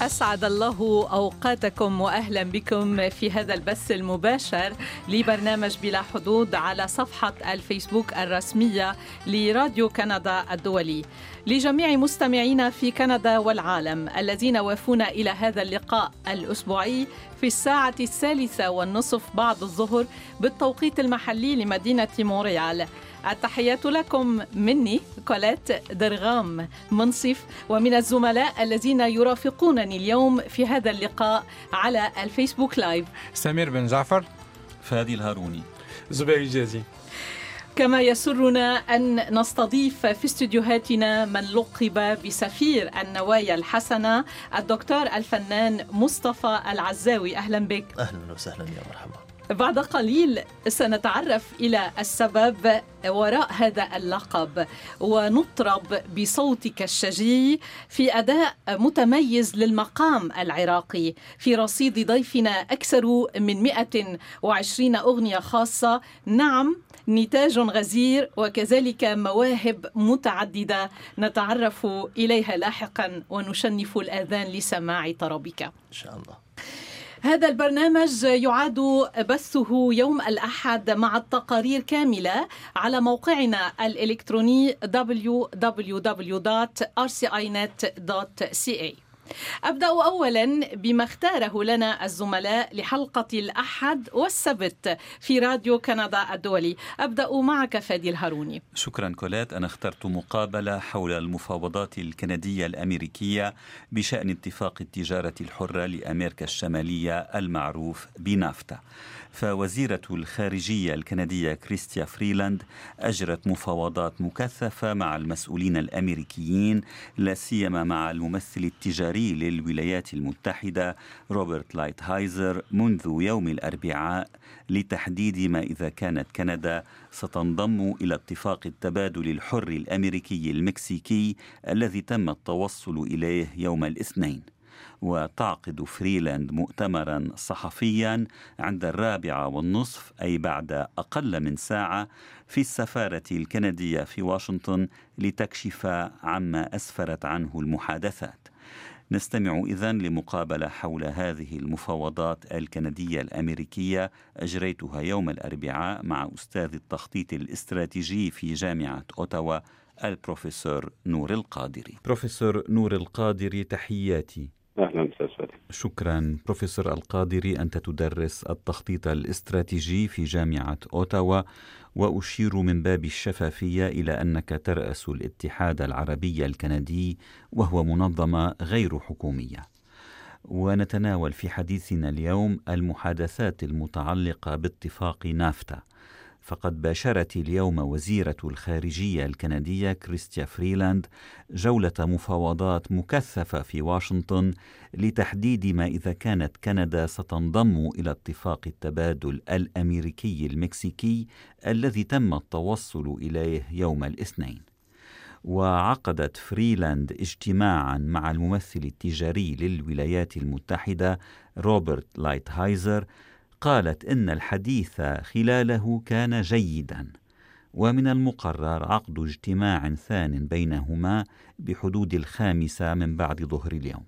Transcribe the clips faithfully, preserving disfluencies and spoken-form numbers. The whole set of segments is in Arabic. أسعد الله أوقاتكم وأهلا بكم في هذا البث المباشر لبرنامج بلا حدود على صفحة الفيسبوك الرسمية لراديو كندا الدولي. لجميع مستمعينا في كندا والعالم الذين وافونا إلى هذا اللقاء الأسبوعي في الساعة الثالثة والنصف بعد الظهر بالتوقيت المحلي لمدينة مونريال، التحيات لكم مني كولات درغام منصف ومن الزملاء الذين يرافقونني اليوم في هذا اللقاء على الفيسبوك لايف: سمير بن جعفر، فادي الهاروني، زبير الجازي. كما يسرنا أن نستضيف في استديوهاتنا من لقب بسفير النوايا الحسنة، الدكتور الفنان مصطفى العزاوي. أهلا بك. أهلا وسهلا، يا مرحبا. بعد قليل سنتعرف إلى السبب وراء هذا اللقب ونطرب بصوتك الشجي في أداء متميز للمقام العراقي في رصيد ضيفنا أكثر من مئة وعشرين أغنية خاصة. نعم، نتاج غزير وكذلك مواهب متعددة نتعرف إليها لاحقا ونشنف الآذان لسماع طربك إن شاء الله. هذا البرنامج يعاد بثه يوم الأحد مع التقارير كاملة على موقعنا الإلكتروني دبليو دبليو دبليو دوت آر سي آي نت دوت سي إيه. أبدأ أولا بما اختاره لنا الزملاء لحلقة الأحد والسبت في راديو كندا الدولي. أبدأ معك فادي الهاروني. شكرا كولات. أنا اخترت مقابلة حول المفاوضات الكندية الأمريكية بشأن اتفاق التجارة الحرة لأمريكا الشمالية المعروف بنافتا. فوزيرة الخارجية الكندية كريستيا فريلاند أجرت مفاوضات مكثفة مع المسؤولين الأمريكيين، لا سيما مع الممثل التجاري للولايات المتحدة روبرت لايتهايزر منذ يوم الأربعاء لتحديد ما إذا كانت كندا ستنضم إلى اتفاق التبادل الحر الأمريكي المكسيكي الذي تم التوصل إليه يوم الاثنين. وتعقد فريلاند مؤتمرا صحفيا عند الرابعة والنصف، أي بعد أقل من ساعة، في السفارة الكندية في واشنطن لتكشف عما أسفرت عنه المحادثات. نستمع إذن لمقابلة حول هذه المفاوضات الكندية الأمريكية أجريتها يوم الأربعاء مع أستاذ التخطيط الاستراتيجي في جامعة أوتاوا البروفيسور نور القادري. بروفيسور نور القادري، تحياتي. أهلا وسهلا. شكرا بروفيسور القادري، أنت تدرس التخطيط الاستراتيجي في جامعة أوتاوا، وأشير من باب الشفافية إلى أنك ترأس الاتحاد العربي الكندي وهو منظمة غير حكومية. ونتناول في حديثنا اليوم المحادثات المتعلقة باتفاق نافتا. فقد باشرت اليوم وزيرة الخارجية الكندية كريستيا فريلاند جولة مفاوضات مكثفة في واشنطن لتحديد ما إذا كانت كندا ستنضم إلى اتفاق التبادل الأمريكي المكسيكي الذي تم التوصل إليه يوم الاثنين. وعقدت فريلاند اجتماعا مع الممثل التجاري للولايات المتحدة روبرت لايتهايزر، قالت إن الحديث خلاله كان جيدا، ومن المقرر عقد اجتماع ثان بينهما بحدود الخامسة من بعد ظهر اليوم.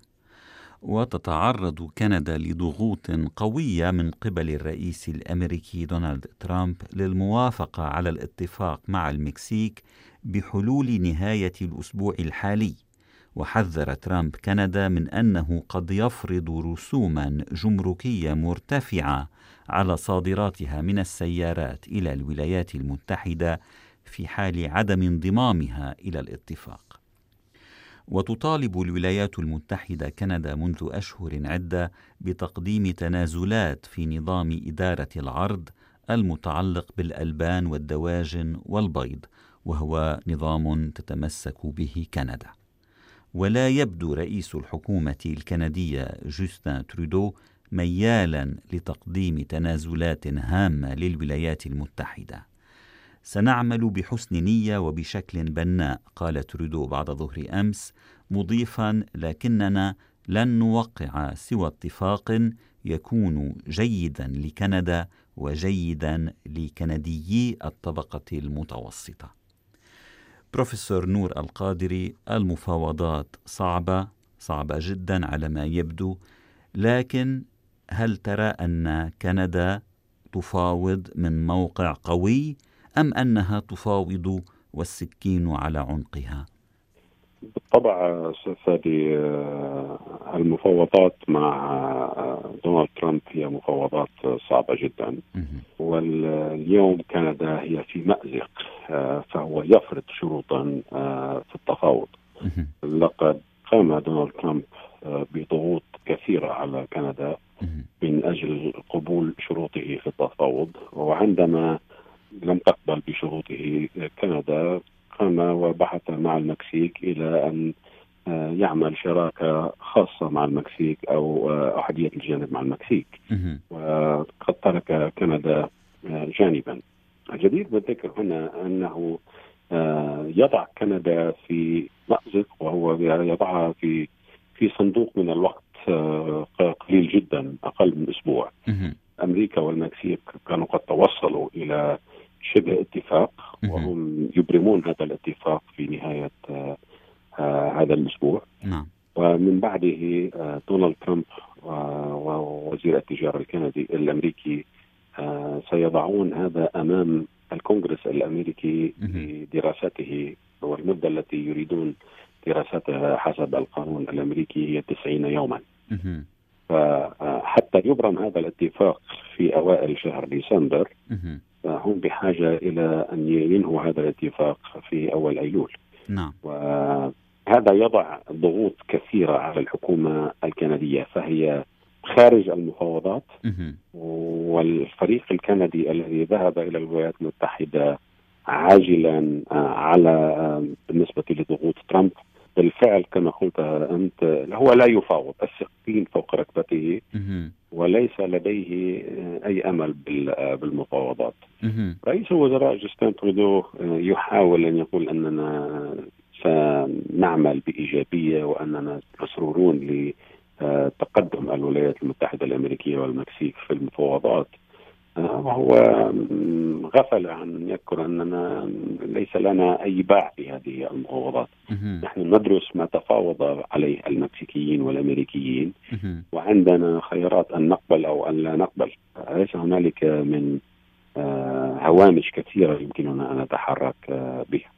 وتتعرض كندا لضغوط قوية من قبل الرئيس الأمريكي دونالد ترامب للموافقة على الاتفاق مع المكسيك بحلول نهاية الأسبوع الحالي، وحذر ترامب كندا من أنه قد يفرض رسوما جمركية مرتفعة على صادراتها من السيارات إلى الولايات المتحدة في حال عدم انضمامها إلى الاتفاق. وتطالب الولايات المتحدة كندا منذ أشهر عدة بتقديم تنازلات في نظام إدارة العرض المتعلق بالألبان والدواجن والبيض، وهو نظام تتمسك به كندا. ولا يبدو رئيس الحكومة الكندية جوستين ترودو ميالا لتقديم تنازلات هامة للولايات المتحدة. سنعمل بحسن نية وبشكل بناء، قال ترودو بعد ظهر أمس، مضيفا لكننا لن نوقع سوى اتفاق يكون جيدا لكندا وجيدا لكنديي الطبقة المتوسطة. بروفيسور نور القادري، المفاوضات صعبة، صعبة جدا على ما يبدو، لكن هل ترى أن كندا تفاوض من موقع قوي أم أنها تفاوض والسكين على عنقها؟ بالطبع سيدي، المفاوضات مع دونالد ترامب هي مفاوضات صعبة جدا، واليوم كندا هي في مأزق، فهو يفرض شروطا في التفاوض. لقد قام دونالد ترامب بضغوط كثيرة على كندا من أجل قبول شروطه في التفاوض، وعندما لم تقبل بشروطه كندا قام وبحث مع المكسيك إلى أن يعمل شراكة خاصة مع المكسيك أو أحدية الجانب مع المكسيك، وقد ترك كندا جانبا. الجدير بالذكر هنا أنه يضع كندا في مأزق، وهو يضعها في في صندوق من الوقت قليل جدا، أقل من أسبوع. أمريكا والمكسيك كانوا قد توصلوا إلى شبه اتفاق، وهم يبرمون هذا الاتفاق في نهاية هذا الأسبوع. ومن بعده دونالد ترامب ووزير التجارة الكندي الأمريكي سيضعون هذا أمام الكونغرس الأمريكي لدراسته، والمدة التي يريدون دراستها حسب القانون الأمريكي هي تسعين يوما. فحتى يبرم هذا الاتفاق في أوائل شهر ديسمبر هم بحاجة إلى أن ينهوا هذا الاتفاق في أول أيلول. نعم. وهذا يضع ضغوط كثيرة على الحكومة الكندية، فهي خارج المفاوضات. والفريق الكندي الذي ذهب إلى الولايات المتحدة عاجلا على بالنسبة لضغوط ترامب بالفعل كما قلت أنت، هو لا يفاوض، السكين فوق ركبته وليس لديه أي أمل بالمفاوضات. رئيس الوزراء جوستين ترودو يحاول أن يقول أننا سنعمل بإيجابية وأننا مسرورون لتقدم الولايات المتحدة الأمريكية والمكسيك في المفاوضات، وهو غفل عن يذكر أننا ليس لنا أي باع في هذه المفاوضات. نحن ندرس ما تفاوض عليه المكسيكيين والأمريكيين، وعندنا خيارات أن نقبل أو أن لا نقبل. ليس هنالك من هوامش كثيرة يمكننا أن نتحرك بها.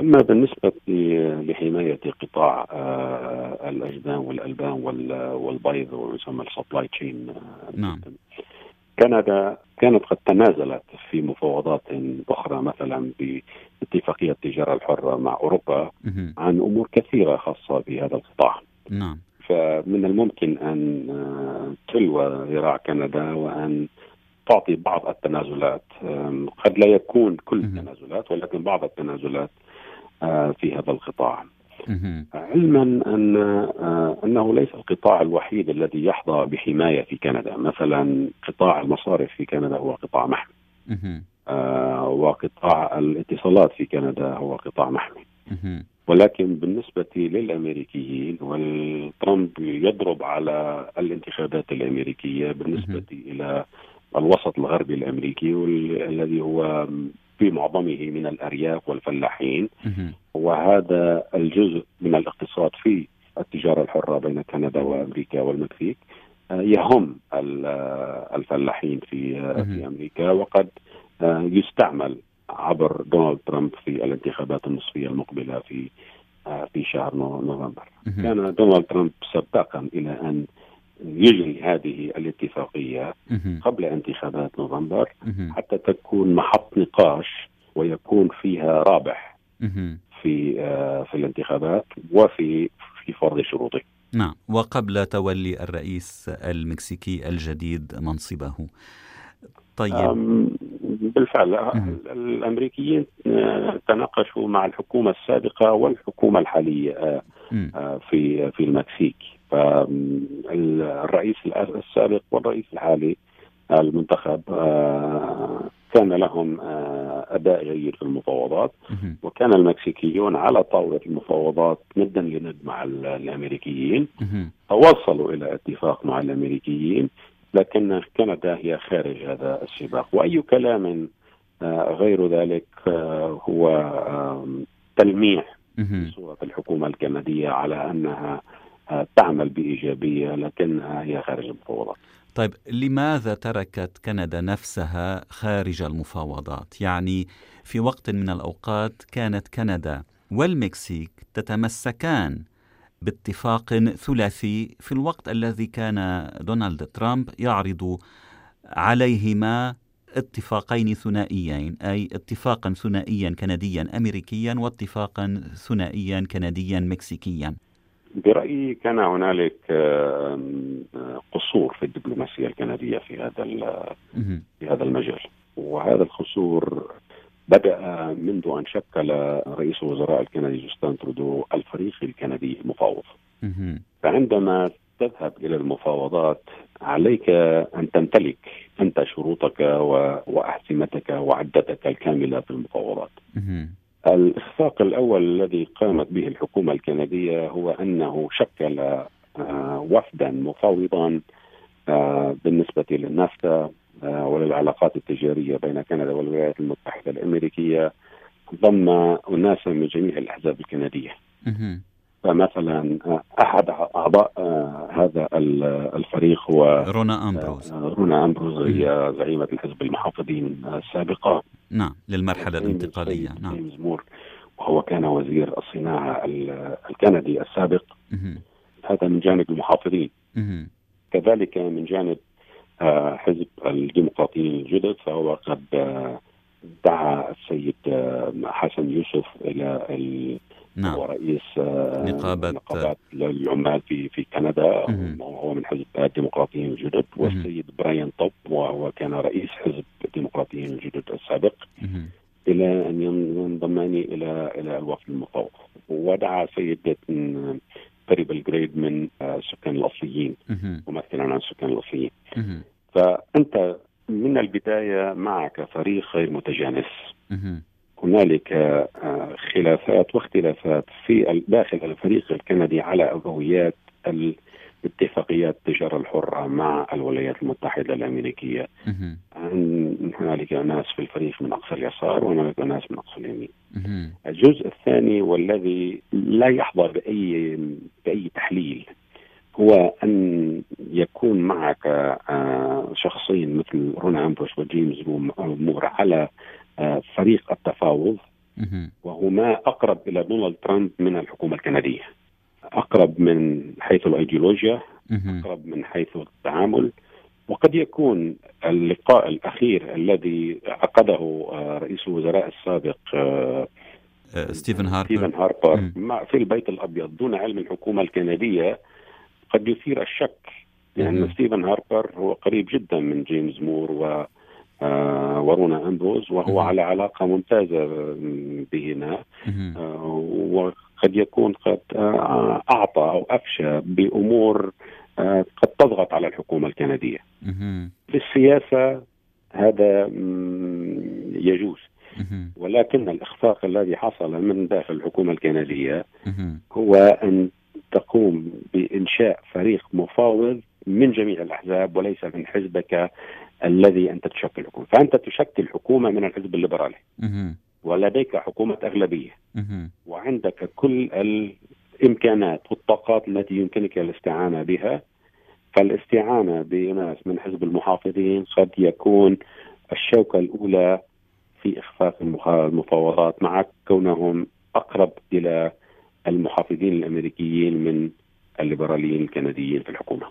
أما بالنسبة لحماية قطاع الأجبان والألبان والبيض ويسمى السبلاي تشين، نعم، كندا كانت قد تنازلت في مفاوضات أخرى مثلا باتفاقية التجارة الحرة مع أوروبا عن أمور كثيرة خاصة بهذا القطاع. نعم. فمن الممكن أن تلوى ذراع كندا وأن تعطي بعض التنازلات، قد لا يكون كل التنازلات ولكن بعض التنازلات في هذا القطاع، علما أن أنه ليس القطاع الوحيد الذي يحظى بحماية في كندا. مثلا قطاع المصارف في كندا هو قطاع محمي، آه وقطاع الاتصالات في كندا هو قطاع محمي. ولكن بالنسبة للأمريكيين، والترامب يضرب على الانتخابات الأمريكية بالنسبة إلى الوسط الغربي الأمريكي والذي هو في معظمه من الأرياف والفلاحين، وهذا الجزء من الاقتصاد في التجارة الحرة بين كندا وأمريكا والمكسيك يهم الفلاحين في في أمريكا، وقد يستعمل عبر دونالد ترامب في الانتخابات النصفية المقبلة في في شهر نوفمبر. كان دونالد ترامب سباقا إلى أن يجري هذه الاتفاقية قبل انتخابات نوفمبر حتى تكون محط نقاش ويكون فيها رابح في في الانتخابات وفي في فرض شروطه. نعم، وقبل تولي الرئيس المكسيكي الجديد منصبه. طيب، بالفعل الأمريكيين تناقشوا مع الحكومة السابقة والحكومة الحالية في في المكسيك. الرئيس السابق والرئيس الحالي المنتخب كان لهم أداء جيد في المفاوضات، وكان المكسيكيون على طاولة المفاوضات ندا لند مع الأمريكيين، توصلوا إلى اتفاق مع الأمريكيين، لكن كندا هي خارج هذا السباق. وأي كلام غير ذلك هو تلميح صورة الحكومة الكندية على أنها تعمل بإيجابية لكنها هي خارج المفاوضات. طيب لماذا تركت كندا نفسها خارج المفاوضات؟ يعني في وقت من الأوقات كانت كندا والمكسيك تتمسكان باتفاق ثلاثي في الوقت الذي كان دونالد ترامب يعرض عليهما اتفاقين ثنائيين، أي اتفاقا ثنائيا كنديا أمريكيا واتفاقا ثنائيا كنديا مكسيكيا. برأيي كان هنالك قصور في الدبلوماسية الكندية في هذا في هذا المجال، وهذا القصور بدأ منذ أن شكل رئيس الوزراء الكندي جوستين ترودو الفريق الكندي المفاوض. فعندما تذهب إلى المفاوضات عليك أن تمتلك أنت شروطك وأحسمتك وعدتك الكاملة في المفاوضات. الإخفاق الأول الذي قامت به الحكومة الكندية هو أنه شكل وفدا مفاوضا بالنسبة للنافتا وللعلاقات التجارية بين كندا والولايات المتحدة الأمريكية، ضم أناسا من جميع الأحزاب الكندية. فمثلا أحد أعضاء هذا الفريق هو رونا أمبروز. رونا أمبروز هي زعيمة الحزب المحافظين السابقة، نعم، للمرحلة الانتقالية، نعم، جيمز مور، وهو كان وزير الصناعة الكندي السابق. هذا من جانب المحافظين. كذلك من جانب حزب الديمقراطيين الجدد فهو قد دعا السيد حسن يوسف إلى ال نعم. ورئيس نقابة, نقابة العمال في في كندا، وهو من حزب الديمقراطيين الجدد، والسيد براين توب وهو كان رئيس حزب الديمقراطيين الجدد السابق، مه. إلى أن ينضمان إلى إلى الوفد المفاوض. ودعا سيدة بري بل جريد من السكان الأصليين، ممثلا عن السكان الأصليين. مه. فأنت من البداية معك فريق غير متجانس. مه. هنالك خلافات واختلافات في داخل الفريق الكندي على أولويات الاتفاقيات التجارة الحرة مع الولايات المتحدة الأمريكية. هنالك ناس في الفريق من أقصى اليسار وهنالك ناس من أقصى اليمين. الجزء الثاني والذي لا يحظى بأي بأي تحليل هو أن يكون معك شخصين مثل رونا أمبروز وجيمز مور على فريق التفاوض، وهما أقرب إلى دونالد ترامب من الحكومة الكندية، أقرب من حيث الأيديولوجيا، أقرب من حيث التعامل. وقد يكون اللقاء الأخير الذي عقده رئيس الوزراء السابق ستيفن هاربر في البيت الأبيض دون علم الحكومة الكندية قد يثير الشك، لأن ستيفن هاربر هو قريب جدا من جيمز مور و آه ورونا أمبروز، وهو مم. على علاقة ممتازة بهما، آه وقد يكون قد آه أعطى أو أفشى بأمور آه قد تضغط على الحكومة الكندية. مم. في السياسة هذا يجوز، مم. ولكن الإخفاق الذي حصل من داخل الحكومة الكندية مم. هو أن تقوم بإنشاء فريق مفاوض من جميع الأحزاب وليس من حزبك الذي أنت تشكل حكومة. فأنت تشكل حكومة من الحزب الليبرالي ولديك حكومة أغلبية وعندك كل الإمكانات والطاقات التي يمكنك الاستعانة بها. فالاستعانة بناس من حزب المحافظين قد يكون الشوكة الأولى في إخفاق المفاوضات مع كونهم أقرب إلى المحافظين الأمريكيين من الليبراليين الكنديين في الحكومة.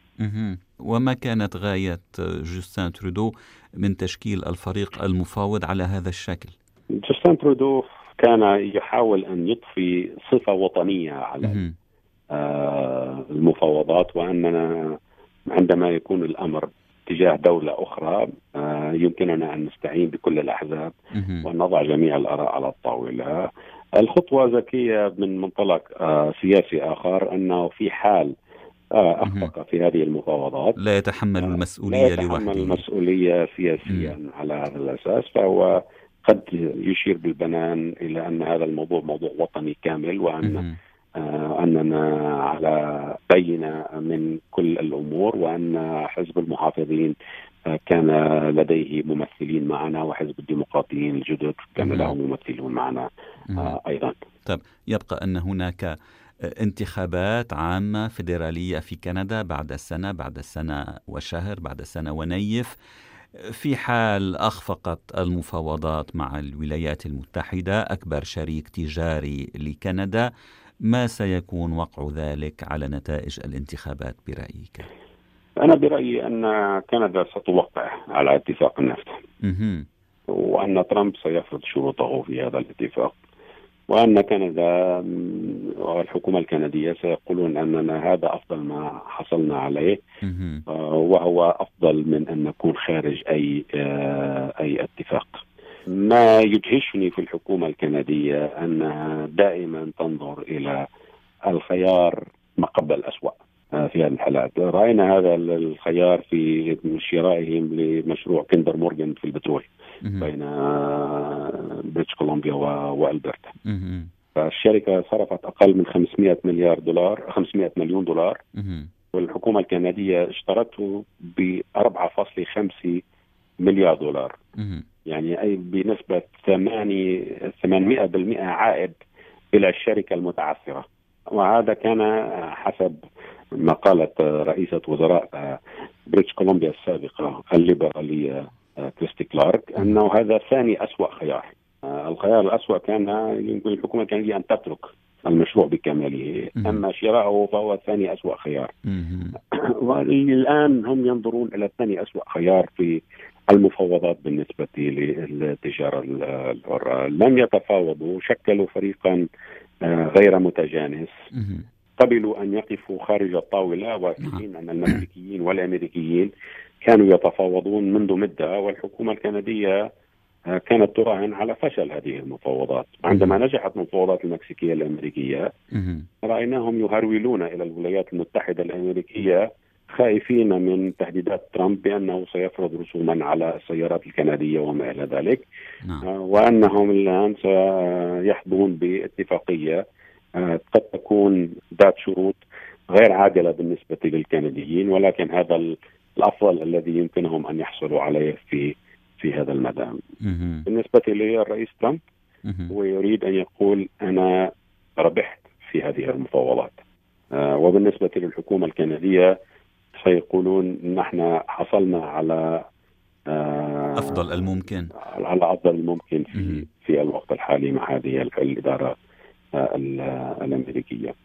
وما كانت غاية جوستين ترودو من تشكيل الفريق المفاوض على هذا الشكل؟ جوستين ترودو كان يحاول أن يضفي صفة وطنية على آه المفاوضات، وأننا عندما يكون الأمر تجاه دولة أخرى آه يمكننا أن نستعين بكل الأحزاب ونضع جميع الآراء على الطاولة. الخطوة ذكية من منطلق آه سياسي آخر، أنه في حال آه أخفق في هذه المفاوضات لا يتحمل المسؤولية لوحده، لا يتحمل لوحده. المسؤولية سياسيا مم. على هذا الأساس، فهو قد يشير بالبنان إلى أن هذا الموضوع موضوع وطني كامل، وأن آه أننا على بينة من كل الأمور، وأن حزب المحافظين كان لديه ممثلين معنا وحزب الديمقراطيين الجدد كان لهم ممثلون معنا آه أيضا. طيب يبقى أن هناك انتخابات عامة فيدرالية في كندا بعد سنة بعد سنة وشهر بعد سنة ونيف، في حال أخفقت المفاوضات مع الولايات المتحدة أكبر شريك تجاري لكندا. ما سيكون وقع ذلك على نتائج الانتخابات برأيك؟ أنا برأيي أن كندا ستوقع على اتفاق النفط، وأن ترامب سيفرض شروطه في هذا الاتفاق، وأن كندا والحكومة الكندية سيقولون أننا هذا أفضل ما حصلنا عليه، وهو أفضل من أن نكون خارج أي أي اتفاق. ما يدهشني في الحكومة الكندية أنها دائما تنظر إلى الخيار ما قبل الأسوأ في هذه الحالات. رأينا هذا الخيار في شرائهم لمشروع كيندر مورغان في البترول بين بريتش كولومبيا وألبرتا. فالشركة صرفت أقل من خمسمائة مليار دولار خمسمائة مليون دولار، والحكومة الكندية اشترته ب أربعة فاصلة خمسة مليار دولار، يعني أي بنسبة ثمانمائة بالمئة عائد إلى الشركة المتعثرة. وهذا كان حسب ما قالت رئيسة وزراء بريتش كولومبيا السابقة الليبرالية كريستي كلارك، أنه هذا ثاني أسوأ خيار. الخيار الأسوأ كان يمكن الحكومة الكندية أن تترك المشروع بكامله، أما شراءه فهو ثاني أسوأ خيار. والآن هم ينظرون إلى ثاني أسوأ خيار في المفاوضات بالنسبة للتجارة الحرة. لم يتفاوضوا، شكلوا فريقا غير متجانس، قبلوا أن يقفوا خارج الطاولة، واثقين أن المكسيكيين والأمريكيين كانوا يتفاوضون منذ مدة، والحكومة الكندية كانت تراهن على فشل هذه المفاوضات. عندما نجحت المفاوضات المكسيكية الأمريكية رأيناهم يهرولون إلى الولايات المتحدة الأمريكية، خائفين من تهديدات ترامب بأنه سيفرض رسوما على السيارات الكندية وما إلى ذلك، وأنهم الآن سيحظون باتفاقية قد تكون ذات شروط غير عادلة بالنسبة للكنديين، ولكن هذا الأفضل الذي يمكنهم أن يحصلوا عليه في في هذا المدام. بالنسبة للرئيس ترامب، هو يريد أن يقول أنا ربحت في هذه المفاوضات، وبالنسبة للحكومة الكندية سيقولون نحن حصلنا على أفضل الممكن على أفضل الممكن في في الوقت الحالي مع هذه الإدارة الأمريكية.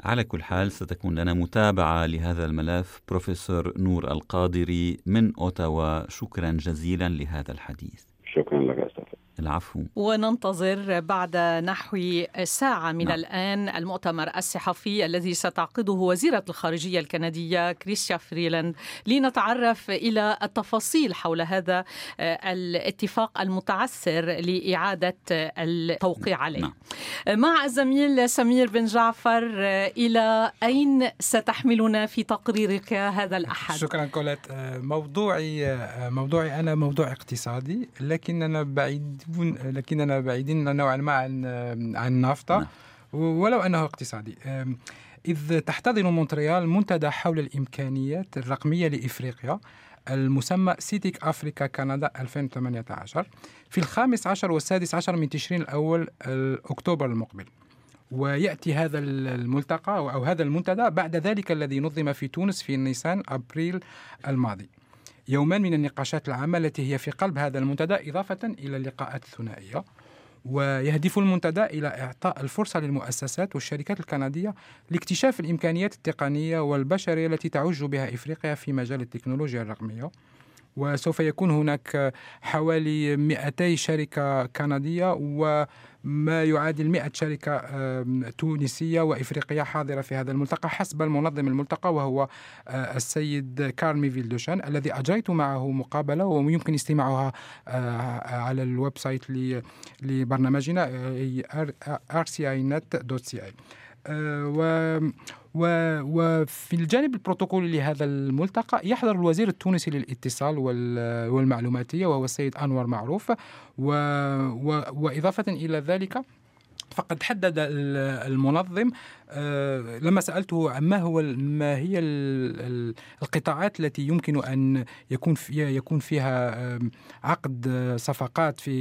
على كل حال ستكون لنا متابعة لهذا الملف. بروفيسور نور القادري من أوتاوا، شكرا جزيلا لهذا الحديث. شكرا لك أستاذ. العفو. وننتظر بعد نحو ساعة من نعم. الآن المؤتمر الصحفي الذي ستعقده وزيرة الخارجية الكندية كريستيا فريلاند لنتعرف إلى التفاصيل حول هذا الاتفاق المتعثر لإعادة التوقيع عليه. نعم. مع الزميل سمير بن جعفر، إلى أين ستحملنا في تقريرك هذا الأحد؟ شكرا كولت. موضوعي موضوعي أنا موضوع اقتصادي، لكننا بعيد لكننا بعيدين نوعا ما عن عن النفط، ولو أنه اقتصادي، إذ تحتضن مونتريال منتدى حول الإمكانيات الرقمية لإفريقيا المسمى سيتيك أفريكا كندا ألفين وثمانية عشر في الخامس عشر والسادس عشر من تشرين الأول أكتوبر المقبل. ويأتي هذا الملتقى أو هذا المنتدى بعد ذلك الذي نظم في تونس في نيسان أبريل الماضي، يومان من النقاشات العامة التي هي في قلب هذا المنتدى، إضافة إلى اللقاءات الثنائية. ويهدف المنتدى إلى إعطاء الفرصة للمؤسسات والشركات الكندية لاكتشاف الإمكانيات التقنية والبشرية التي تعج بها إفريقيا في مجال التكنولوجيا الرقمية. وسوف يكون هناك حوالي مئتي شركة كندية وما يعادل مئة شركة تونسية وإفريقية حاضرة في هذا الملتقى، حسب المنظم الملتقى وهو السيد كارل ميفيل دوشان، الذي أجريت معه مقابلة ويمكن استماعها على الويب سايت لبرنامجنا آر سي آي نت دوت سي إيه. و وفي الجانب البروتوكولي لهذا الملتقى يحضر الوزير التونسي للاتصال والمعلوماتية وهو السيد أنور معروف، و... و... وإضافة إلى ذلك فقد حدد المنظم لما سألته عن ما هو ما هي القطاعات التي يمكن أن يكون يكون فيها عقد صفقات في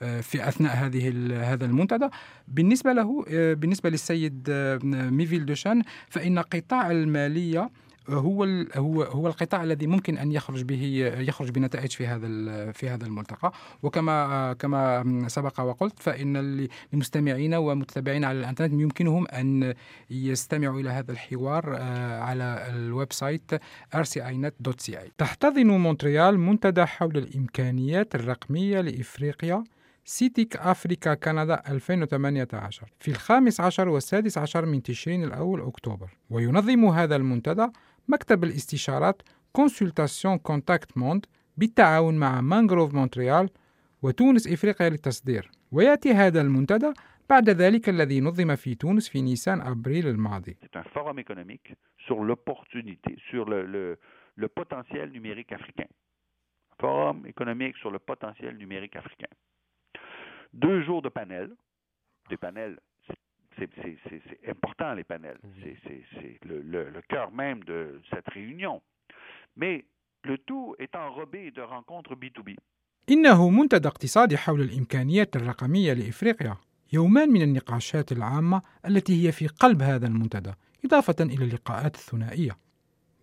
في أثناء هذه هذا المنتدى. بالنسبة له بالنسبة للسيد ميفيل دوشان فإن قطاع المالية هو هو هو القطاع الذي ممكن ان يخرج به يخرج بنتائج في هذا في هذا الملتقى. وكما كما سبق وقلت فان المستمعين ومتابعين على الانترنت يمكنهم ان يستمعوا الى هذا الحوار على الويب سايت آر سي آي نت دوت سي إيه. تحتضن مونتريال منتدى حول الامكانيات الرقميه لافريقيا سيتيك أفريكا كندا ألفين وثمانية عشر في الخامس عشر والسادس عشر من تشرين الأول أكتوبر. وينظم هذا المنتدى مكتب الاستشارات كونسلتاسيون كونتاكت موند بالتعاون مع مانغروف مونتريال وتونس إفريقيا للتصدير. ويأتي هذا المنتدى بعد ذلك الذي نظم في تونس في نيسان أبريل الماضي. فورم إيكونوميك sur le potentiel numérique africain. Deux jours de panels. Des panels, c'est, c'est, c'est, c'est important, les panels. C'est, c'est, c'est le, le, le cœur même de cette réunion. Mais le tout est enrobé de rencontres بي تو بي. إنه منتدى اقتصادي حول الإمكانيات الرقمية لإفريقيا. يومان من النقاشات العامة التي هي في قلب هذا المنتدى، إضافة إلى اللقاءات الثنائية.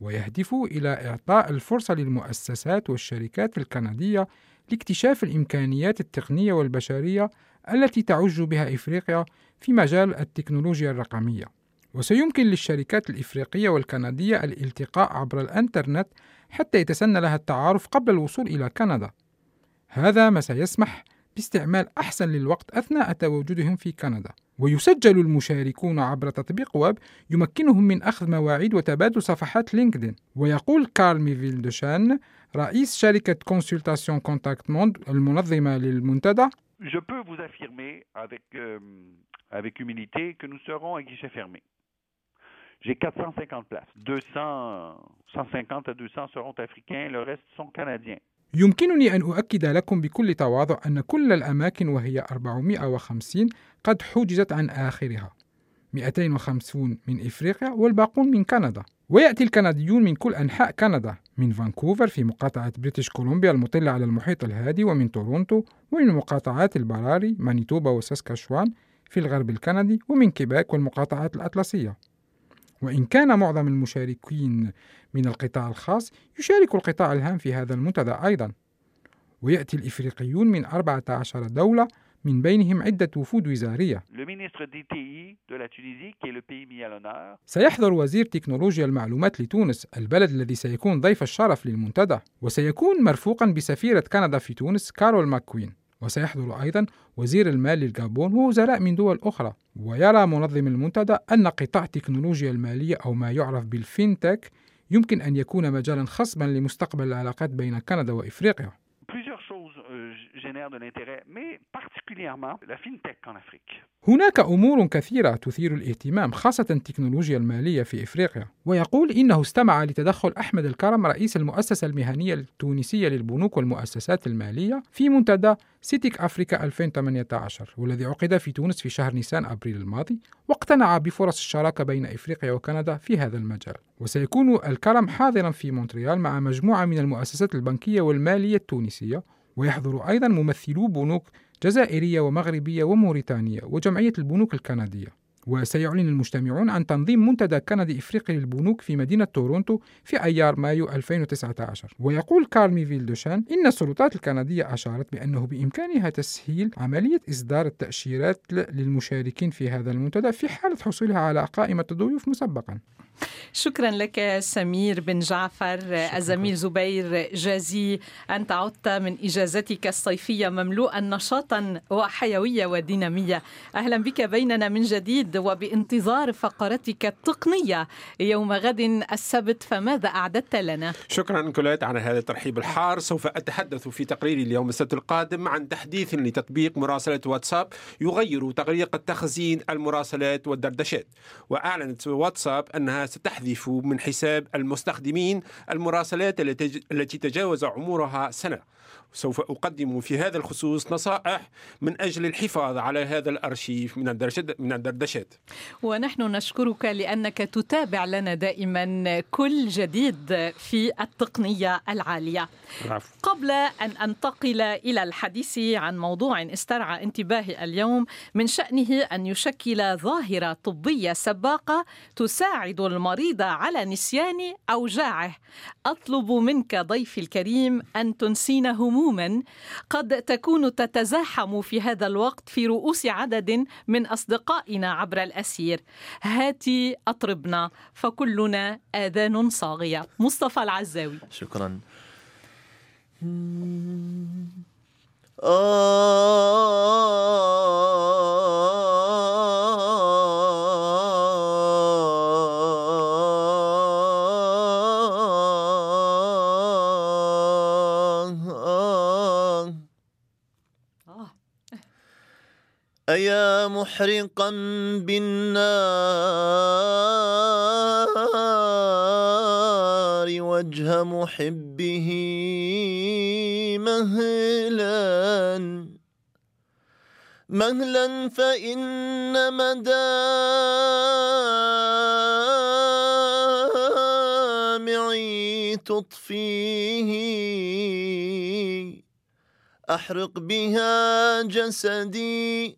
ويهدف إلى إعطاء الفرصة للمؤسسات والشركات الكندية لاكتشاف الإمكانيات التقنية والبشرية التي تعج بها إفريقيا في مجال التكنولوجيا الرقمية. وسيمكن للشركات الإفريقية والكندية الالتقاء عبر الأنترنت حتى يتسنى لها التعارف قبل الوصول إلى كندا. هذا ما سيسمح باستعمال أحسن للوقت أثناء تواجدهم في كندا. ويسجل المشاركون عبر تطبيق ويب يمكنهم من أخذ مواعيد وتبادل صفحات لينكدين. ويقول كارل ميفيل دوشان رئيس شركة كونسلتاسيون كونتاكت موند المنظمة للمنتدى: Je peux vous affirmer avec euh, avec humilité que nous serons à guichet fermé. J'ai quatre cent cinquante places. deux cents, cent cinquante à deux cents seront africains, le reste sont canadiens. يمكنني أن أؤكد لكم بكل تواضع أن كل الأماكن وهي أربعمائة وخمسين قد حجزت عن آخرها، مئتين وخمسون من إفريقيا والباقون من كندا. ويأتي الكنديون من كل أنحاء كندا، من فانكوفر في مقاطعة بريتش كولومبيا المطلة على المحيط الهادي، ومن تورونتو، ومن مقاطعات البراري مانيتوبا وساسكاتشوان في الغرب الكندي، ومن كيباك والمقاطعات الأطلسية. وإن كان معظم المشاركين من القطاع الخاص، يشارك القطاع الهام في هذا المنتدى أيضا. ويأتي الإفريقيون من أربعة عشر دولة، من بينهم عدة وفود وزارية. سيحضر وزير تكنولوجيا المعلومات لتونس، البلد الذي سيكون ضيف الشرف للمنتدى، وسيكون مرفوقا بسفيرة كندا في تونس كارول ماكوين. وسيحضر أيضا وزير المال للجابون ووزراء من دول أخرى. ويرى منظم المنتدى أن قطاع تكنولوجيا المالية أو ما يعرف بالفينتك يمكن أن يكون مجالا خصبا لمستقبل العلاقات بين كندا وإفريقيا. هناك أمور كثيرة تثير الاهتمام خاصة التكنولوجيا المالية في إفريقيا. ويقول إنه استمع لتدخل أحمد الكرم رئيس المؤسسة المهنية التونسية للبنوك والمؤسسات المالية في منتدى سيتيك أفريكا ألفين وثمانية عشر والذي عقد في تونس في شهر نيسان أبريل الماضي، واقتنع بفرص الشراكة بين إفريقيا وكندا في هذا المجال. وسيكون الكرم حاضرا في مونتريال مع مجموعة من المؤسسات البنكية والمالية التونسية، ويحضر أيضا ممثلو بنوك جزائرية ومغربية وموريتانية وجمعية البنوك الكندية. وسيعلن المجتمعون عن تنظيم منتدى كندي إفريقي للبنوك في مدينة تورونتو في أيار مايو ألفين وتسعة عشر. ويقول كارل ميفيل دوشان إن السلطات الكندية أشارت بأنه بإمكانها تسهيل عملية إصدار التأشيرات للمشاركين في هذا المنتدى في حالة حصولها على قائمة ضيوف مسبقا. شكرا لك سمير بن جعفر. شكرا. الزميل زبير جازي، أنت عدت من إجازتك الصيفية مملوءا نشاطا وحيوية ودينامية. أهلا بك بيننا من جديد وبانتظار فقرتك التقنية يوم غد السبت، فماذا أعددت لنا؟ شكرا كوليت على هذا الترحيب الحار. سوف أتحدث في تقريري اليوم السبت القادم عن تحديث لتطبيق مراسلة واتساب يغير طريقة تخزين المراسلات والدردشات. وأعلنت واتساب أنها ستحذف من حساب المستخدمين المراسلات التي تجاوز عمرها سنة. سوف أقدم في هذا الخصوص نصائح من أجل الحفاظ على هذا الأرشيف من من الدردشات. ونحن نشكرك لأنك تتابع لنا دائما كل جديد في التقنية العالية. عفو. قبل أن أنتقل إلى الحديث عن موضوع استرعى انتباهي اليوم من شأنه أن يشكل ظاهرة طبية سباقة تساعد المريض على نسيان أوجاعه، أطلب منك ضيفي الكريم أن تنسينا هموما قد تكون تتزاحم في هذا الوقت في رؤوس عدد من أصدقائنا عبر الأسير. هاتي أطربنا فكلنا آذان صاغية. مصطفى العزاوي. شكرا. أيا محرقا بالنار وجه محبه مهلا مهلا فإن مدامعي تطفيه أحرق بها جسدي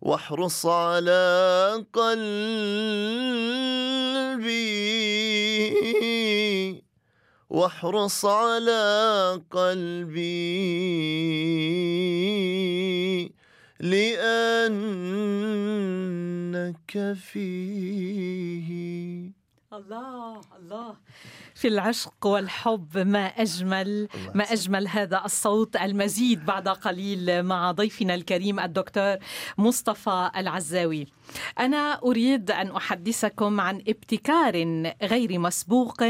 واحرص على قلبي واحرص على قلبي لأنك فيه. الله الله، في العشق والحب ما أجمل ما أجمل هذا الصوت. المزيد بعد قليل مع ضيفنا الكريم الدكتور مصطفى العزاوي. أنا أريد أن أحدثكم عن ابتكار غير مسبوق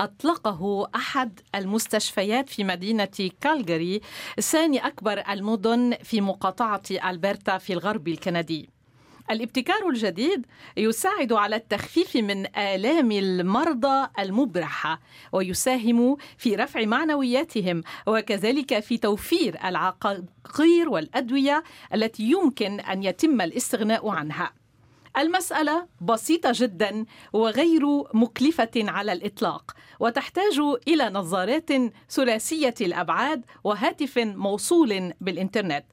أطلقه أحد المستشفيات في مدينة كالجاري، ثاني أكبر المدن في مقاطعة ألبرتا في الغرب الكندي. الابتكار الجديد يساعد على التخفيف من آلام المرضى المبرحة ويساهم في رفع معنوياتهم وكذلك في توفير العقاقير والأدوية التي يمكن أن يتم الاستغناء عنها. المسألة بسيطة جدا وغير مكلفة على الإطلاق، وتحتاج إلى نظارات ثلاثية الأبعاد وهاتف موصول بالإنترنت.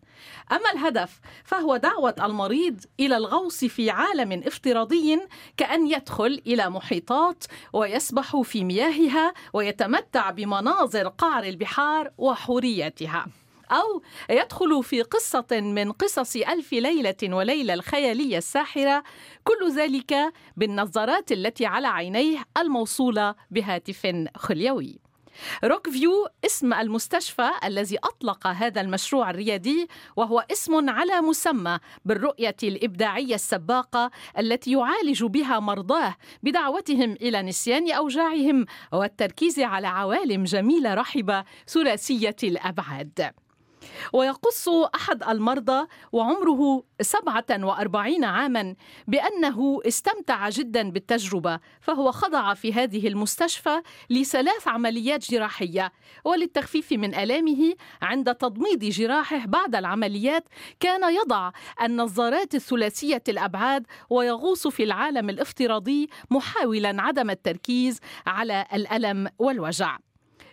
أما الهدف فهو دعوة المريض إلى الغوص في عالم افتراضي، كأن يدخل إلى محيطات ويسبح في مياهها ويتمتع بمناظر قعر البحار وحوريتها، أو يدخل في قصة من قصص ألف ليلة وليلة الخيالية الساحرة، كل ذلك بالنظارات التي على عينيه الموصولة بهاتف خليوي. روك فيو اسم المستشفى الذي أطلق هذا المشروع الريادي، وهو اسم على مسمى بالرؤية الإبداعية السباقة التي يعالج بها مرضاه بدعوتهم إلى نسيان أوجاعهم والتركيز على عوالم جميلة رحبة ثلاثية الأبعاد. ويقص أحد المرضى وعمره سبعة وأربعين عاما بأنه استمتع جدا بالتجربة، فهو خضع في هذه المستشفى لثلاث عمليات جراحية، وللتخفيف من آلامه عند تضميد جراحه بعد العمليات كان يضع النظارات الثلاثية الأبعاد ويغوص في العالم الافتراضي محاولا عدم التركيز على الألم والوجع.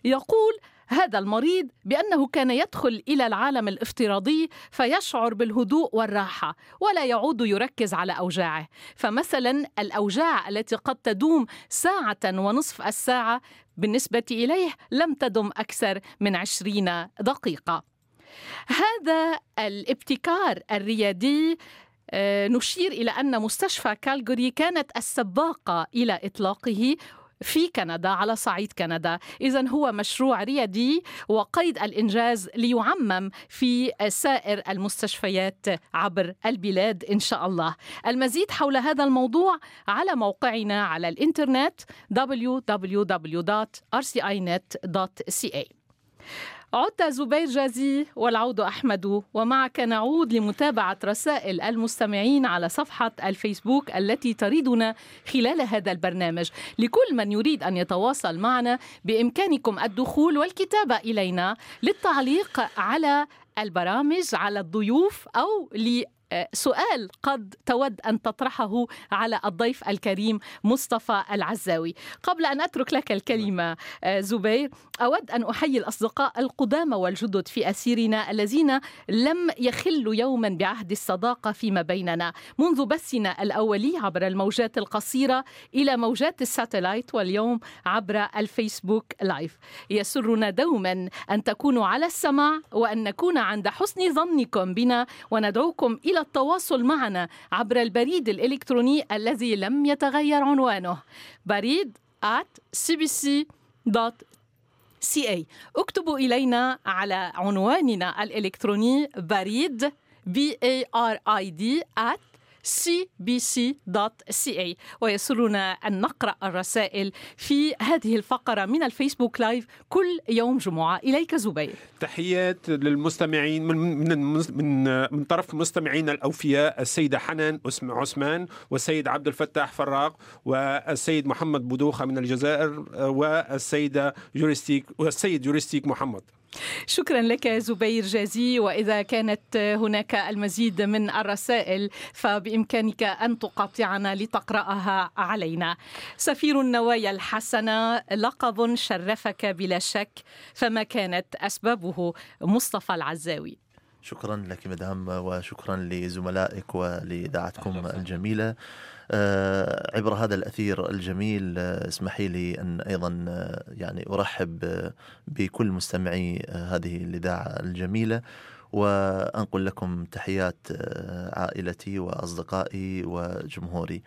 يقول هذا المريض بأنه كان يدخل إلى العالم الافتراضي فيشعر بالهدوء والراحة ولا يعود يركز على أوجاعه، فمثلا الأوجاع التي قد تدوم ساعة ونصف الساعة بالنسبة إليه لم تدم أكثر من عشرين دقيقة. هذا الابتكار الريادي نشير إلى أن مستشفى كالجاري كانت السباقة إلى إطلاقه، في كندا على صعيد كندا. إذن هو مشروع ريادي وقيد الإنجاز ليعمم في سائر المستشفيات عبر البلاد إن شاء الله. المزيد حول هذا الموضوع على موقعنا على الإنترنت دبليو دبليو دبليو دوت آر سي آي نت دوت سي إيه. عدت زبير جازي والعود أحمد، ومعك نعود لمتابعة رسائل المستمعين على صفحة الفيسبوك التي تريدنا خلال هذا البرنامج. لكل من يريد أن يتواصل معنا بإمكانكم الدخول والكتابة إلينا للتعليق على البرامج، على الضيوف، أو ل سؤال قد تود أن تطرحه على الضيف الكريم مصطفى العزاوي. قبل أن أترك لك الكلمة زبير، أود أن أحيي الأصدقاء القدامى والجدد في أسيرنا الذين لم يخلوا يوما بعهد الصداقة فيما بيننا منذ بثنا الأولي عبر الموجات القصيرة إلى موجات الساتلايت، واليوم عبر الفيسبوك لايف. يسرنا دوما أن تكونوا على السمع وأن نكون عند حسن ظنكم بنا، وندعوكم إلى التواصل معنا عبر البريد الإلكتروني الذي لم يتغير عنوانه بريد آت سي بي سي دوت سي إيه. اكتبوا إلينا على عنواننا الإلكتروني بريد بريد آت سي بي سي دوت سي إيه، ويسرنا أن نقرأ الرسائل في هذه الفقرة من الفيسبوك لايف كل يوم جمعة. إليك زبير. تحيات للمستمعين من من من, من طرف المستمعين الأوفياء، السيدة حنان عثمان والسيد عبد الفتاح فراق والسيد محمد بودوخة من الجزائر والسيدة جوريستيك والسيد جوريستيك محمد. شكرا لك زبير جازي. وإذا كانت هناك المزيد من الرسائل فبإمكانك أن تقاطعنا لتقرأها علينا. سفير النوايا الحسنة، لقب شرفك بلا شك، فما كانت أسبابه؟ مصطفى العزاوي. شكرا لك مدام، وشكرا لزملائك ولإذاعتكم الجميلة عبر هذا الأثير الجميل. اسمحي لي أن أيضا يعني أرحب بكل مستمعي هذه الإذاعة الجميلة، وأنقل لكم تحيات عائلتي وأصدقائي وجمهوري.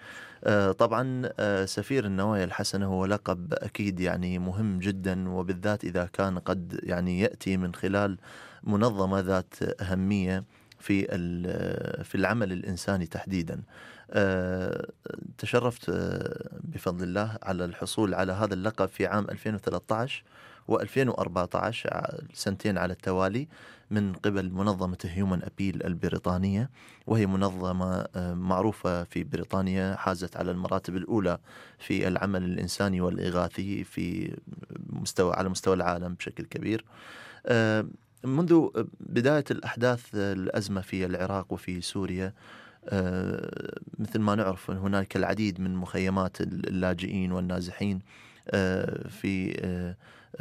طبعا سفير النوايا الحسنة هو لقب أكيد يعني مهم جدا، وبالذات إذا كان قد يعني يأتي من خلال منظمة ذات أهمية في في العمل الإنساني تحديدا. تشرفت بفضل الله على الحصول على هذا اللقب في عام ألفين وثلاثة عشر وألفين وأربعة عشر، سنتين على التوالي، من قبل منظمة هيومن أبيل البريطانية، وهي منظمة معروفة في بريطانيا حازت على المراتب الأولى في العمل الإنساني والإغاثي في مستوى على مستوى العالم بشكل كبير. منذ بداية الأحداث الأزمة في العراق وفي سوريا، مثل ما نعرف هناك العديد من مخيمات اللاجئين والنازحين في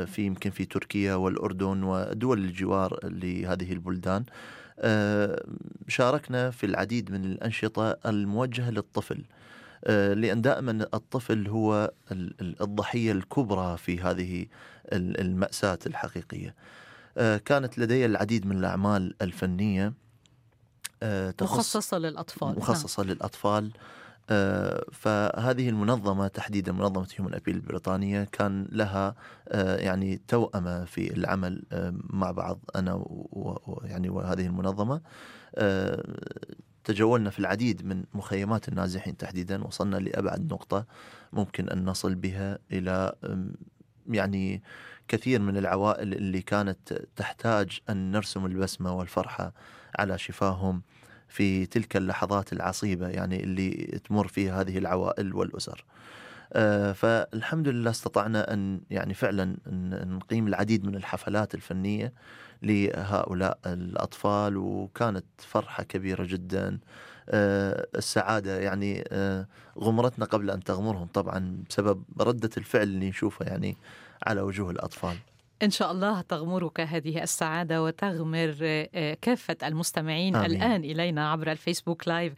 في يمكن في تركيا والأردن ودول الجوار لهذه البلدان. شاركنا في العديد من الأنشطة الموجهة للطفل، لأن دائما الطفل هو الضحية الكبرى في هذه المأساة الحقيقية. كانت لدي العديد من الأعمال الفنية مخصصة للأطفال مخصصة نعم. للأطفال. فهذه المنظمة تحديدا منظمة هيومن أبيل البريطانية كان لها يعني توأمة في العمل مع بعض، أنا ويعني وهذه المنظمة تجولنا في العديد من مخيمات النازحين تحديدا، وصلنا لأبعد نقطة ممكن أن نصل بها إلى يعني كثير من العوائل اللي كانت تحتاج أن نرسم البسمة والفرحة على شفاهم في تلك اللحظات العصيبة يعني اللي تمر فيها هذه العوائل والأسر. فالحمد لله استطعنا أن يعني فعلا نقيم العديد من الحفلات الفنية لهؤلاء الأطفال، وكانت فرحة كبيرة جدا. السعادة يعني غمرتنا قبل أن تغمرهم طبعا، بسبب ردة الفعل اللي نشوفها يعني على وجوه الأطفال. إن شاء الله تغمرك هذه السعادة وتغمر كافة المستمعين. آمين. الآن إلينا عبر الفيسبوك لايف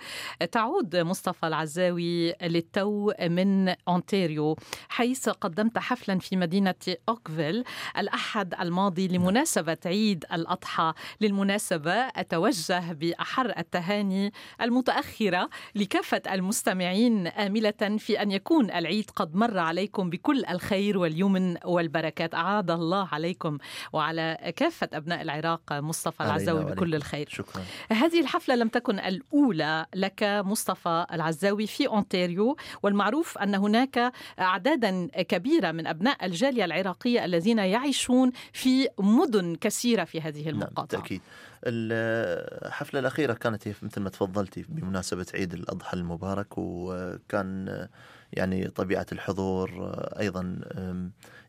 تعود مصطفى العزاوي للتو من أونتاريو، حيث قدمت حفلا في مدينة أوكفيل الأحد الماضي لمناسبة عيد الأضحى. للمناسبة أتوجه بأحر التهاني المتأخرة لكافة المستمعين، آملة في أن يكون العيد قد مر عليكم بكل الخير واليمن والبركات. أعاد الله عليكم وعلى كافة أبناء العراق مصطفى العزاوي بكل الخير. شكرا. هذه الحفلة لم تكن الأولى لك مصطفى العزاوي في أونتاريو، والمعروف أن هناك أعدادا كبيرة من أبناء الجالية العراقية الذين يعيشون في مدن كثيرة في هذه المقاطعة. نعم بالتأكيد. الحفلة الأخيرة كانت مثل ما تفضلتي بمناسبة عيد الأضحى المبارك، وكان يعني طبيعة الحضور أيضا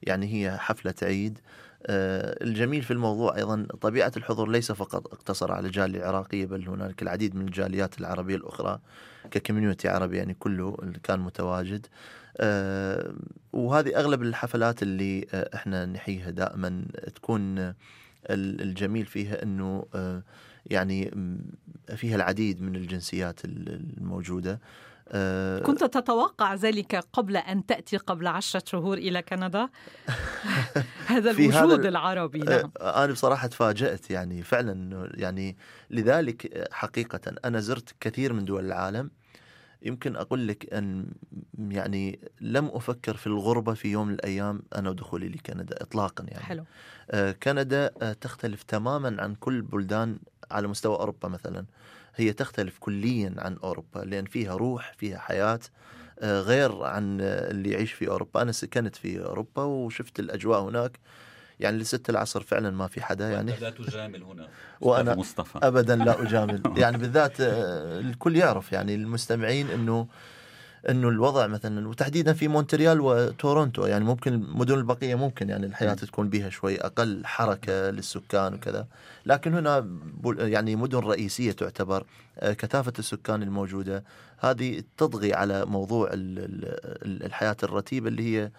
يعني هي حفلة عيد. الجميل في الموضوع أيضا طبيعة الحضور ليس فقط اقتصر على الجالية العراقية، بل هناك العديد من الجاليات العربية الأخرى ككميونيتي عربي، يعني كله كان متواجد. وهذه أغلب الحفلات اللي احنا نحيها دائما تكون الجميل فيها أنه يعني فيها العديد من الجنسيات الموجودة. كنت تتوقع ذلك قبل أن تأتي قبل عشرة شهور إلى كندا؟ هذا الوجود هذا العربي. نعم. أنا بصراحة تفاجأت يعني فعلا، يعني لذلك حقيقة أنا زرت كثير من دول العالم، يمكن أقول لك أن يعني لم أفكر في الغربة في يوم من الأيام أنا ودخولي لكندا إطلاقا. يعني حلو. كندا تختلف تماما عن كل بلدان على مستوى أوروبا مثلا، هي تختلف كليا عن أوروبا، لأن فيها روح، فيها حياة غير عن اللي يعيش في أوروبا. أنا سكنت في أوروبا وشفت الأجواء هناك، يعني لستة العصر فعلا ما في حدا، يعني لا تجامل هنا وأنا مصطفى أبدا لا أجامل. يعني بالذات الكل يعرف يعني المستمعين أنه أنه الوضع مثلا، وتحديدا في مونتريال وتورونتو، يعني ممكن المدن البقية ممكن يعني الحياة تكون بها شوي أقل حركة للسكان وكذا، لكن هنا يعني مدن رئيسية تعتبر، كثافة السكان الموجودة هذه تضغي على موضوع الحياة الرتيبة اللي هي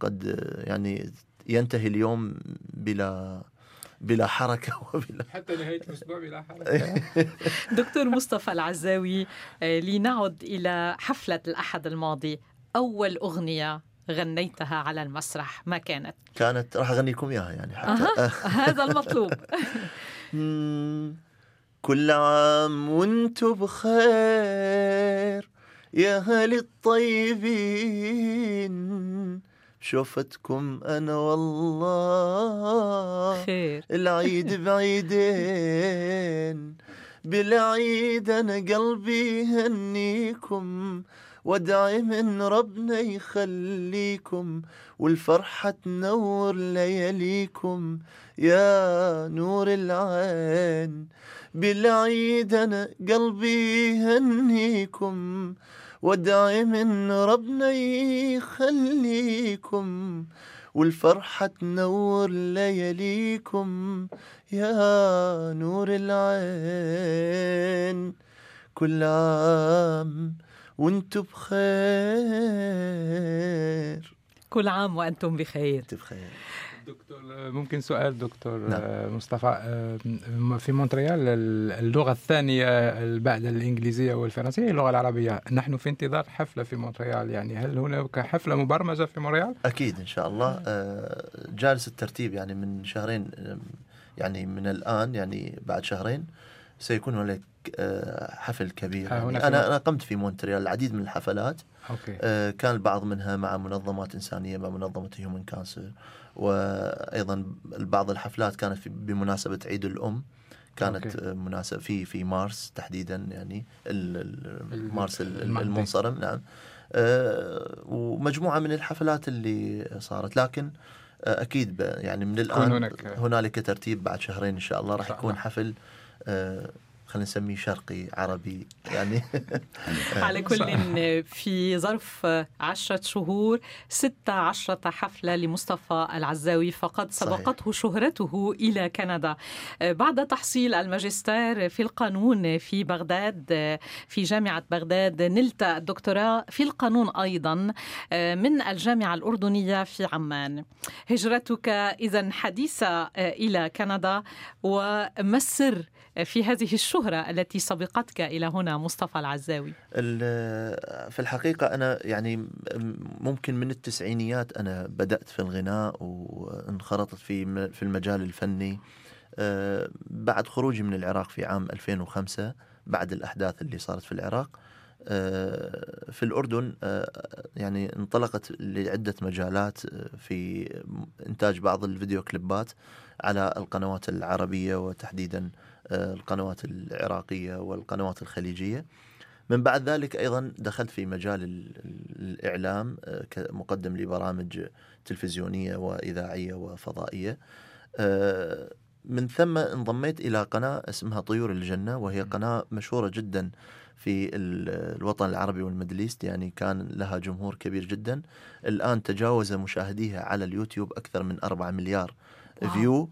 قد يعني ينتهي اليوم بلا بلا حركة وبلا حتى نهاية الأسبوع بلا حركة. دكتور مصطفى العزاوي، لنعد إلى حفلة الأحد الماضي، أول أغنية غنيتها على المسرح ما كانت؟ كانت راح أغنيكم إياها يعني حتى. هذا المطلوب. كل عام وانتم بخير يا أهل الطيبين، شوفتكم أنا والله خير. العيد بعيدين، بالعيد أنا قلبي هنيكم، وادعي من ربنا يخليكم، والفرحة تنور لياليكم يا نور العين. بالعيد أنا قلبي هنيكم، وادعي من ربنا يخليكم، والفرحة تنور لياليكم يا نور العين. كل عام وانتم بخير. كل عام وانتم بخير. بخير. دكتور ممكن سؤال دكتور نعم. مصطفى، في مونتريال اللغة الثانية بعد الإنجليزية والفرنسية هي اللغة العربية، نحن في انتظار حفلة في مونتريال، يعني هل هناك حفلة مبرمجة في مونتريال؟ أكيد إن شاء الله، جالس الترتيب يعني من شهرين، يعني من الآن يعني بعد شهرين سيكون هناك حفل كبير. يعني أنا أنا قمت في مونتريال العديد من الحفلات. أوكي. كان البعض منها مع منظمات إنسانية، مع منظمة هيومن كانسر، وأيضا بعض الحفلات كانت في بمناسبة عيد الأم، كانت أوكي. مناسبة في في مارس تحديدا، يعني مارس المنصرم. نعم. ومجموعة من الحفلات اللي صارت، لكن أكيد يعني من الآن هنالك ترتيب، بعد شهرين إن شاء الله راح يكون حفل خلينا نسميه شرقي عربي يعني. على كل في ظرف عشرة شهور ستة عشرة حفلة لمصطفى العزاوي فقد سبقته شهرته إلى كندا. بعد تحصيل الماجستير في القانون في بغداد في جامعة بغداد نلت الدكتوراه في القانون أيضا من الجامعة الأردنية في عمان. هجرتك إذن حديثة إلى كندا، وما السر في هذه الشهرة التي سبقتك إلى هنا مصطفى العزاوي؟ في الحقيقة أنا يعني ممكن من التسعينيات أنا بدأت في الغناء وانخرطت في في المجال الفني بعد خروجي من العراق في عام ألفين وخمسة بعد الأحداث اللي صارت في العراق. في الأردن يعني انطلقت لعدة مجالات في إنتاج بعض الفيديو كليبات على القنوات العربية وتحديدا القنوات العراقية والقنوات الخليجية. من بعد ذلك أيضا دخلت في مجال الإعلام كمقدم لبرامج تلفزيونية وإذاعية وفضائية. من ثم انضميت إلى قناة اسمها طيور الجنة، وهي قناة مشهورة جدا في الوطن العربي والميدل ايست، يعني كان لها جمهور كبير جدا. الآن تجاوز مشاهديها على اليوتيوب أكثر من أربعة مليار فيو.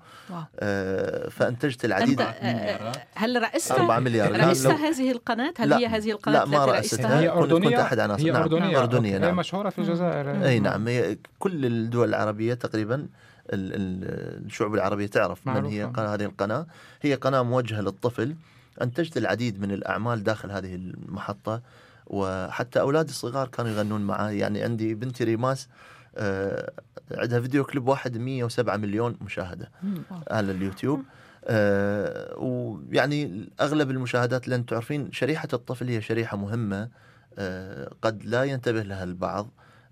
آه فأنتجت العديد. آه هل رأست رأست هذه القناة؟ هل هي هذه القناة؟ لا ما رأستها. هي أردنية. كنت أحد هي أردنية. أردنية نعم. مشهورة في الجزائر. أي نعم، هي كل الدول العربية تقريبا الشعوب العربية تعرف معروفة. من هي هذه القناة؟ هي قناة موجهة للطفل. أنتجت العديد من الأعمال داخل هذه المحطة، وحتى أولادي الصغار كانوا يغنون معي. يعني عندي بنتي ريماس آه عندها فيديو كليب واحد مئة وسبعة مليون مشاهدة على اليوتيوب. آه ويعني أغلب المشاهدات، لأن تعرفين شريحة الطفل هي شريحة مهمة آه قد لا ينتبه لها البعض،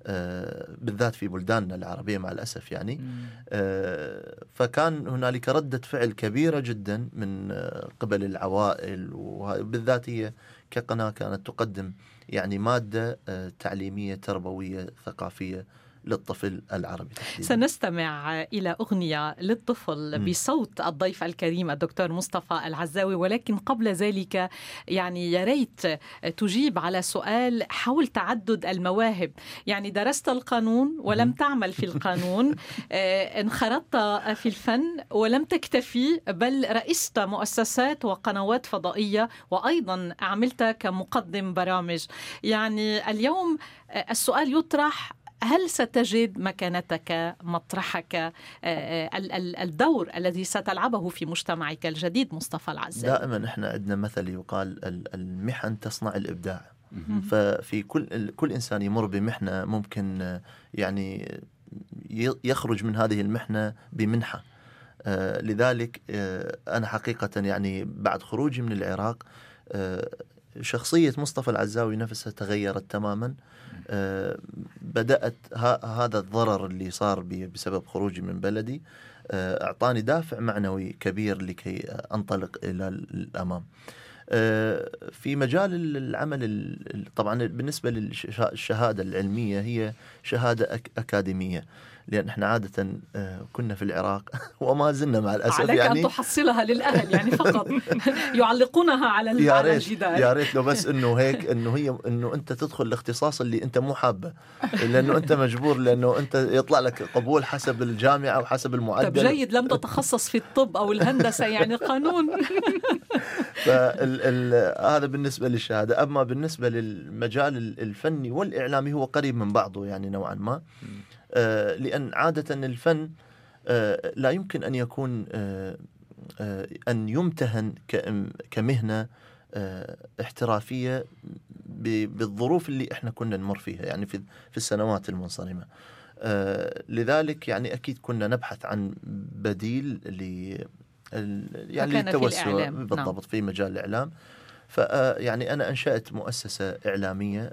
آه بالذات في بلداننا العربية مع الأسف يعني. آه فكان هنالك ردة فعل كبيرة جدا من آه قبل العوائل، وبالذات هي كقناة كانت تقدم يعني مادة آه تعليمية تربوية ثقافية للطفل العربي. سنستمع إلى أغنية للطفل م. بصوت الضيف الكريم الدكتور مصطفى العزاوي، ولكن قبل ذلك يعني يا ريت تجيب على سؤال حول تعدد المواهب. يعني درست القانون ولم م. تعمل في القانون، انخرطت في الفن ولم تكتفي، بل رئست مؤسسات وقنوات فضائية، وأيضا عملت كمقدم برامج. يعني اليوم السؤال يطرح: هل ستجد مكانتك، مطرحك، الدور الذي ستلعبه في مجتمعك الجديد مصطفى العزاوي؟ دائما احنا عندنا مثل يقال المحن تصنع الإبداع. ففي كل كل إنسان يمر بمحنة ممكن يعني يخرج من هذه المحنة بمنحة. لذلك أنا حقيقة يعني بعد خروجي من العراق شخصية مصطفى العزاوي نفسها تغيرت تماما. آه بدأت هذا الضرر اللي صار بسبب خروجي من بلدي آه أعطاني دافع معنوي كبير لكي أنطلق إلى الأمام. آه في مجال العمل طبعا بالنسبة للشهادة العلمية هي شهادة أك أكاديمية، لأن احنا عادة كنا في العراق وما زلنا مع الأسف عليك يعني أن تحصلها للأهل يعني فقط يعلقونها على الجدار. يا ريت لو بس إنه هيك إنه هي إنه أنت تدخل الاختصاص اللي أنت مو حابه، لأنه أنت مجبور، لأنه أنت يطلع لك قبول حسب الجامعة وحسب المعدل. طب جيد، لم تتخصص في الطب أو الهندسة يعني قانون. هذا بالنسبة للشهادة. أما بالنسبة للمجال الفني والإعلامي هو قريب من بعضه يعني نوعا ما، لأن عادة الفن لا يمكن أن يكون أن يمتهن كمهنة احترافية بالظروف اللي احنا كنا نمر فيها يعني في في السنوات المنصرمة. لذلك يعني أكيد كنا نبحث عن بديل ل يعني للتوسع بالضبط في مجال الإعلام. فيعني أنا أنشأت مؤسسة إعلامية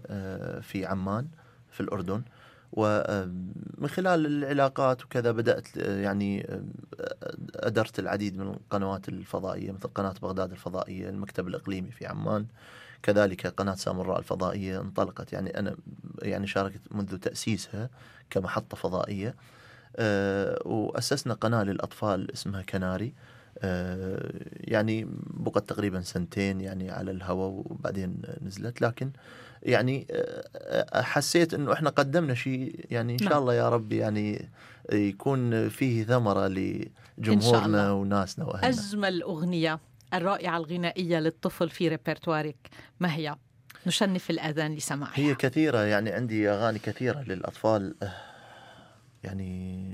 في عمان في الأردن، ومن خلال العلاقات وكذا بدأت يعني أدرت العديد من القنوات الفضائية مثل قناة بغداد الفضائية، المكتب الإقليمي في عمان، كذلك قناة سامراء الفضائية انطلقت يعني أنا يعني شاركت منذ تأسيسها كمحطة فضائية. وأسسنا قناة للأطفال اسمها كناري، يعني بقت تقريبا سنتين يعني على الهواء وبعدين نزلت، لكن يعني حسيت أنه إحنا قدمنا شيء يعني إن شاء الله يا رب يعني يكون فيه ثمرة لجمهورنا وناسنا وأهلنا. أجمل أغنية الرائعة الغنائية للطفل في ريبرتوارك ما هي؟ نشنف الأذان لسماعها. هي كثيرة يعني، عندي أغاني كثيرة للأطفال يعني.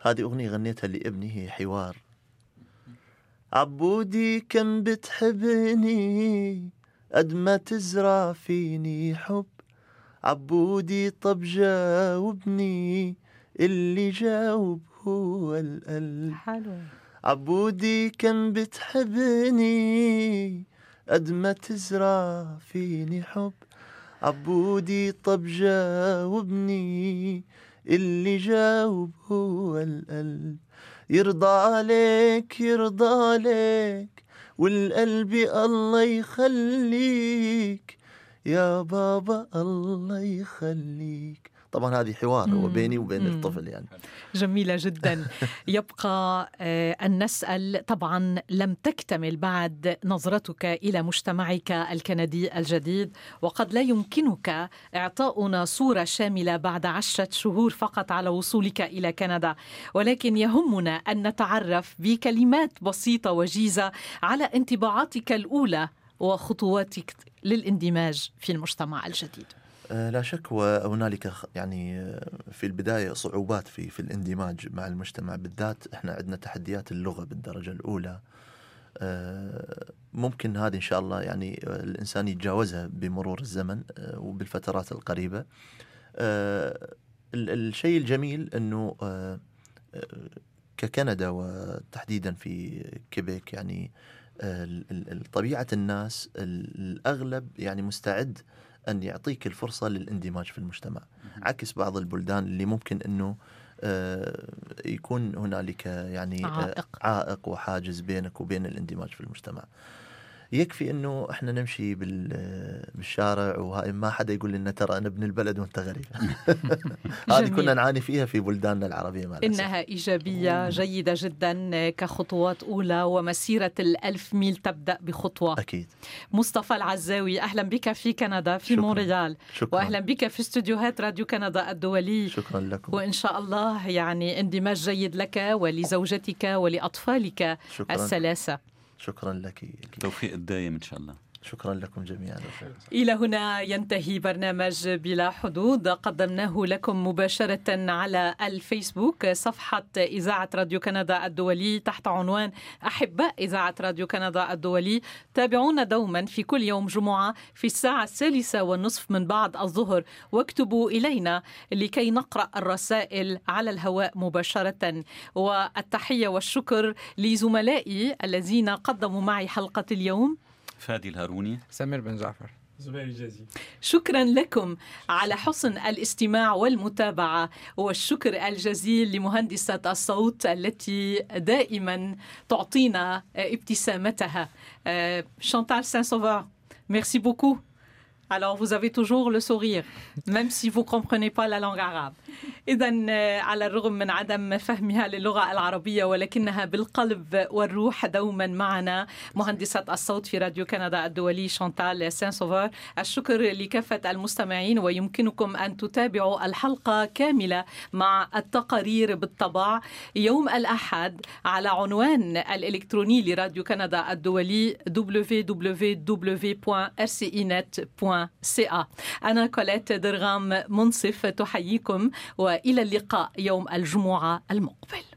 هذه أغنية غنيتها لابني، هي حوار. عبودي كم بتحبني قد ما تزرع فيني حب، عبودي طب جاوبني اللي جاوب هو القلب. حلو. عبودي كم بتحبني قد ما تزرع فيني حب، عبودي طب جاوبني اللي جاوب هو القلب. يرضى عليك يرضى عليك والقلب الله يخليك يا بابا الله يخليك. طبعا هذه حوار هو بيني وبين مم. الطفل يعني. جميلة جدا. يبقى أن نسأل طبعا، لم تكتمل بعد نظرتك إلى مجتمعك الكندي الجديد، وقد لا يمكنك إعطاؤنا صورة شاملة بعد عشرة شهور فقط على وصولك إلى كندا، ولكن يهمنا أن نتعرف بكلمات بسيطة وجيزة على انطباعاتك الأولى وخطواتك للاندماج في المجتمع الجديد. لا شك، وهنالك يعني في البداية صعوبات في في الاندماج مع المجتمع، بالذات احنا عندنا تحديات اللغة بالدرجة الأولى. ممكن هذه إن شاء الله يعني الإنسان يتجاوزها بمرور الزمن وبالفترات القريبة. الشيء الجميل أنه ككندا وتحديدا في كيبيك يعني طبيعة الناس الأغلب يعني مستعد أن يعطيك الفرصة للاندماج في المجتمع، عكس بعض البلدان اللي ممكن أنه يكون هنالك يعني عائق. عائق وحاجز بينك وبين الاندماج في المجتمع. يكفي أنه إحنا نمشي بالشارع وما حدا يقول لنا ترى أنا ابن البلد وانت غريب. هذه كنا نعاني فيها في بلداننا العربية مع الأسف. إنها إيجابية جيدة جدا كخطوات أولى، ومسيرة الألف ميل تبدأ بخطوة. أكيد. مصطفى العزاوي، أهلا بك في كندا في شكرا. مونريال شكرا. وأهلا بك في استوديوهات راديو كندا الدولي. شكرا لكم، وإن شاء الله يعني اندماج جيد لك ولزوجتك ولأطفالك شكرا. الثلاثة. شكرا لك، التوفيق الدائم إن شاء الله. شكرا لكم جميعا. إلى هنا ينتهي برنامج بلا حدود، قدمناه لكم مباشرة على الفيسبوك صفحة إذاعة راديو كندا الدولي تحت عنوان أحباء إذاعة راديو كندا الدولي. تابعونا دوما في كل يوم جمعة في الساعة الثالثة والنصف من بعد الظهر، واكتبوا إلينا لكي نقرأ الرسائل على الهواء مباشرة. والتحية والشكر لزملائي الذين قدموا معي حلقة اليوم، فادي الهاروني، سمير بن جعفر، زبير الجازي. شكرا لكم على حسن الاستماع والمتابعة، والشكر الجزيل لمهندسة الصوت التي دائما تعطينا ابتسامتها، شانتال سان سوفا. Merci beaucoup. Alors vous avez toujours le sourire même si vous comprenez pas la langue arabe. إذن على الرغم من عدم فهمها للغة العربية، ولكنها بالقلب والروح دوما معنا، مهندسة الصوت في راديو كندا الدولي شانتال سان سوفور. الشكر لكافة المستمعين، ويمكنكم أن تتابعوا الحلقة كاملة مع التقارير بالطبع يوم الأحد على عنوان الإلكتروني لراديو كندا الدولي دبليو دبليو دبليو دوت آر سي آي إن إت دوت سي إيه. أنا كوليت درغام منصف تحييكم، وإلى اللقاء يوم الجمعة المقبل.